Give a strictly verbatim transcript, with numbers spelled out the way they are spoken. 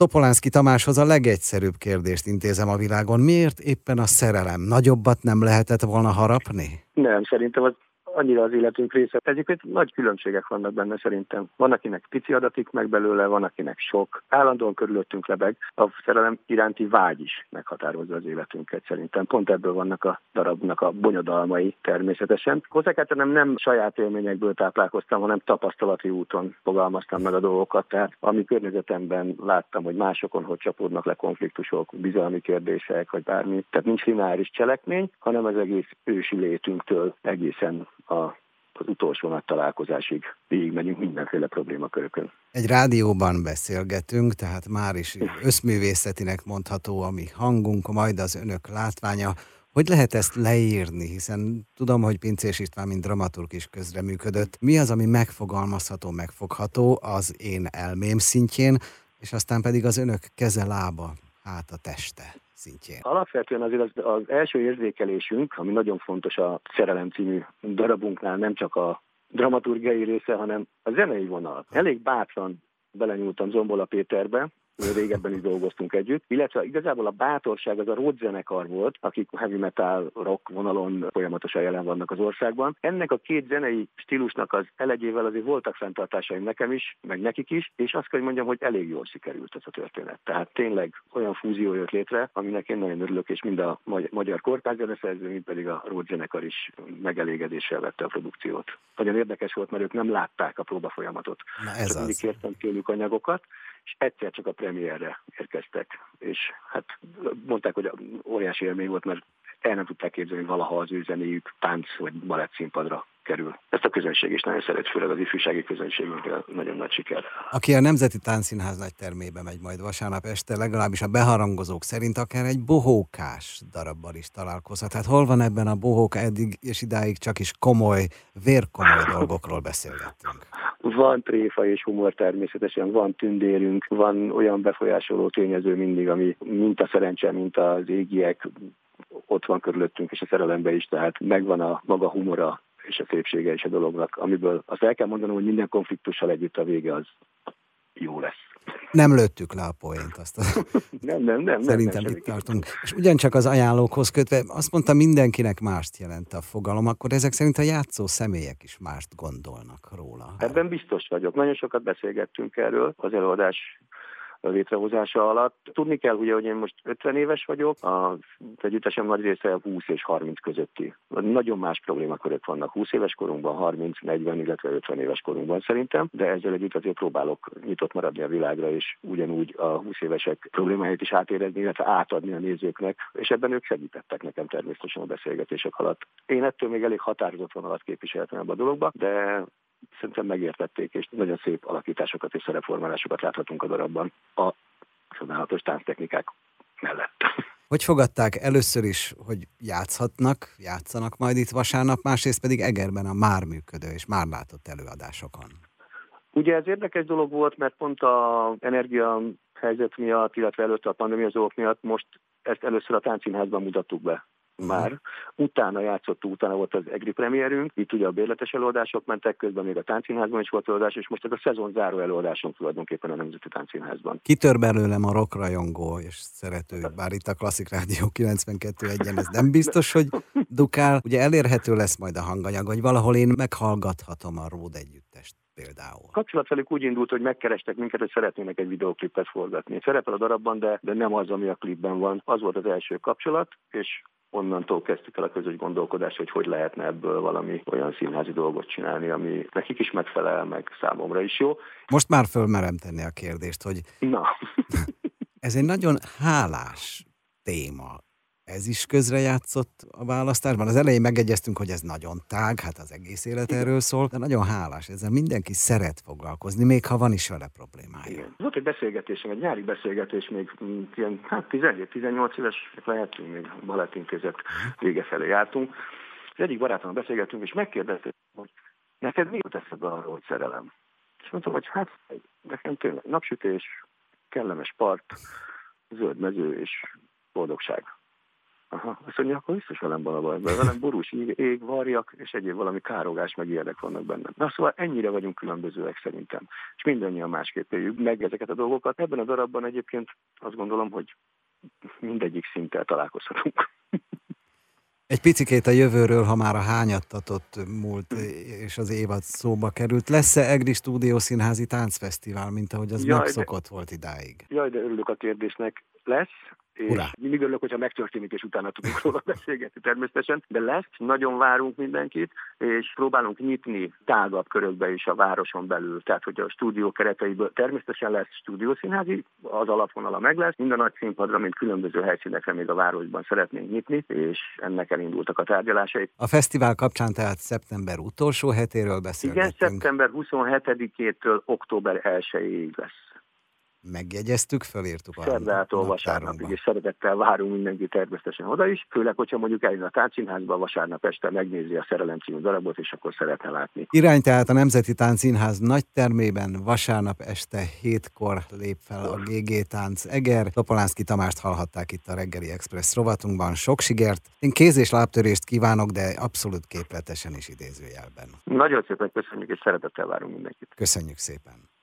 Topolánszky Tamáshoz a legegyszerűbb kérdést intézem a világon. Miért éppen a szerelem? Nagyobbat nem lehetett volna harapni? Nem, szerintem az annyira az életünk része. Egyébként nagy különbségek vannak benne szerintem. Van, akinek pici adatik meg belőle, van, akinek sok. Állandóan körülöttünk lebeg. A szerelem iránti vágy is meghatározza az életünket szerintem. Pont ebből vannak a darabnak a bonyodalmai természetesen. Hozzá kell tennem, nem saját élményekből táplálkoztam, hanem tapasztalati úton fogalmaztam meg a dolgokat. Tehát ami környezetemben láttam, hogy másokon hogy csapódnak le konfliktusok, bizalmi kérdések, vagy bármi. Tehát nincs lineáris cselekmény, hanem az egész ősi létünktől egészen A, az utolsó nagy találkozásig végigmegyünk mindenféle problémakörökön. Egy rádióban beszélgetünk, tehát már is összművészetinek mondható a mi hangunk, majd az önök látványa. Hogy lehet ezt leírni? Hiszen tudom, hogy Pincés István, mint dramaturg is közreműködött. Mi az, ami megfogalmazható, megfogható az én elmém szintjén, és aztán pedig az önök keze, lába, hát a teste szintjén? Alapvetően azért az, az első érzékelésünk, ami nagyon fontos a Szerelem című darabunknál, nem csak a dramaturgiai része, hanem a zenei vonal. Elég bátran belenyúltam Zombola Péterbe, régebben is dolgoztunk együtt, illetve igazából a bátorság az a Rót zenekar volt, akik heavy metal, rock vonalon folyamatosan jelen vannak az országban. Ennek a két zenei stílusnak az elegyével azért voltak fenntartásaim nekem is, meg nekik is, és azt kell mondjam, hogy elég jól sikerült ez a történet. Tehát tényleg olyan fúzió jött létre, aminek én nagyon örülök, és mind a magyar kortárszeneszerző, mind pedig a Rót zenekar is megelégedéssel vette a produkciót. Nagyon érdekes volt, mert ők nem látták a próbafolyamatot. Mindig kértem tőlük anyagokat, és egyszer csak a premierre érkeztek, és hát mondták, hogy óriási élmény volt, mert el nem tudták képzelni, hogy valaha az ő zenéjük tánc vagy balett színpadra kerül. Ezt a közönség is nagyon szeret, főleg az ifjúsági közönségünkkel nagyon nagy siker. Aki a Nemzeti Táncszínház nagy termébe megy majd vasárnap este, legalábbis a beharangozók szerint akár egy bohókás darabbal is találkozhat. Hát hol van ebben a bohóka? Eddig és idáig csak is komoly, vérkomoly dolgokról beszélgettünk. Van tréfa és humor természetesen, van tündérünk, van olyan befolyásoló tényező mindig, ami mint a szerencse, mint az égiek ott van körülöttünk, és a szerelemben is, tehát megvan a maga humora és a szépsége is a dolognak, amiből azt el kell mondanom, hogy minden konfliktussal együtt a vége az jó lesz. Nem lőttük le a poént, azt a... nem, nem, nem. Szerintem nem, itt tartunk. És ugyancsak az ajánlókhoz kötve, azt mondta, mindenkinek mást jelent a fogalom, akkor ezek szerint a játszó személyek is mást gondolnak róla. Ebben biztos vagyok. Nagyon sokat beszélgettünk erről az előadás létrehozása alatt. Tudni kell, ugye, hogy én most ötven éves vagyok, az együttesem nagy része húsz és harminc közötti. Nagyon más problémakörök vannak húsz éves korunkban, harminc, negyven, illetve ötven éves korunkban szerintem, de ezzel együtt azért próbálok nyitott maradni a világra, és ugyanúgy a húsz évesek problémáit is átérezni, illetve átadni a nézőknek, és ebben ők segítettek nekem természetesen a beszélgetések alatt. Én ettől még elég határozott vonalat képviseltem ebbe a dologba, de szerintem megértették, és nagyon szép alakításokat és szerepformálásokat láthatunk a darabban a csodálatos tánctechnikák mellett. Hogy fogadták először is, hogy játszhatnak, játszanak majd itt vasárnap, másrészt pedig Egerben a már működő és már látott előadásokon? Ugye ez érdekes dolog volt, mert pont az energia helyzet miatt, illetve előtte a pandémiazók miatt most ezt először a táncszínházban mutattuk be. Már utána játszottuk, utána volt az egri premierünk, itt ugye a bérletes előadások mentek, közben még a táncszínházban is volt előadás, és most ez a szezon záró előadásunk tulajdonképpen a Nemzeti Táncszínházban. Kitör belőlem a rockrajongó és szerető, bár itt a Klasszik Rádió kilencvenkettő egyen, ez nem biztos, hogy dukál. Ugye elérhető lesz majd a hanganyag, hogy valahol én meghallgathatom a Ród együttest. Például. Kapcsolatvelük úgy indult, hogy megkerestek minket, hogy szeretnének egy videóklipet forgatni. Szerepel a darabban, de, de nem az, ami a klipben van. Az volt az első kapcsolat, és onnantól kezdtük el a közös gondolkodást, hogy hogy lehetne ebből valami olyan színházi dolgot csinálni, ami nekik is megfelel, meg számomra is jó. Most már fölmerem tenni a kérdést, hogy... Na. Ez egy nagyon hálás téma. Ez is közrejátszott a választásban. Az elején megegyeztünk, hogy ez nagyon tág, hát az egész élet erről szól, de nagyon hálás. Ezzel mindenki szeret foglalkozni, még ha van is vele problémája. Igen. Volt egy beszélgetésünk, egy nyári beszélgetés, még ilyen, hát tizenhét-tizennyolc éves lehetünk, még a balettintézet vége felé jártunk. Az egyik barátommal beszélgettünk, és megkérdeztük, hogy neked mi jut eszedbe arról, hogy szerelem? És mondtam, hogy hát nekem tényleg napsütés, kellemes part, zöld mező és boldogság. Aha, azt mondja, akkor biztos velem van a baj, mert velem borús ég, ég, varjak, és egyéb valami károgás, meg érdek vannak bennem. Na szóval ennyire vagyunk különbözőek szerintem, és mindannyian másképp éljük meg ezeket a dolgokat. Ebben a darabban egyébként azt gondolom, hogy mindegyik szinttel találkozhatunk. Egy picikét a jövőről, ha már a hányattatott múlt és az évad szóba került, lesz-e Egris Stúdió Színházi Táncfesztivál, mint ahogy az jaj, megszokott de, volt idáig? Jaj, de örülök a kérdésnek. Lesz. És mindig örülök, hogyha megtörténik, és utána tudunk róla beszélgetni természetesen, de lesz, nagyon várunk mindenkit, és próbálunk nyitni tágabb körökbe is a városon belül, tehát hogy a stúdió kereteiből természetesen lesz stúdiószínházi, az alapvonala meg lesz, mind a nagy színpadra, mint különböző helyszínekre még a városban szeretnénk nyitni, és ennek elindultak a tárgyalásai. A fesztivál kapcsán tehát szeptember utolsó hetéről beszélgetünk. Igen, szeptember huszonhetedikétől október elsejéig lesz. Megjegyeztük, felírtuk a szerdától vasárnapig, és szeretettel várunk mindenki természetesen oda is, főleg, hogyha mondjuk eljön a Táncszínházba, vasárnap este megnézi a Szerelem című darabot, és akkor szeretne látni. Irány tehát a Nemzeti Táncszínház nagy termében vasárnap este hétkor lép fel a gé gé Tánc Eger. Topolánszky Tamást hallhatták itt a Reggeli Expressz rovatunkban. Sok sikert! Én kéz- és lábtörést kívánok, de abszolút képletesen is idézőjelben. Nagyon szépen köszönjük, és szeretettel várunk mindenkit. Köszönjük szépen!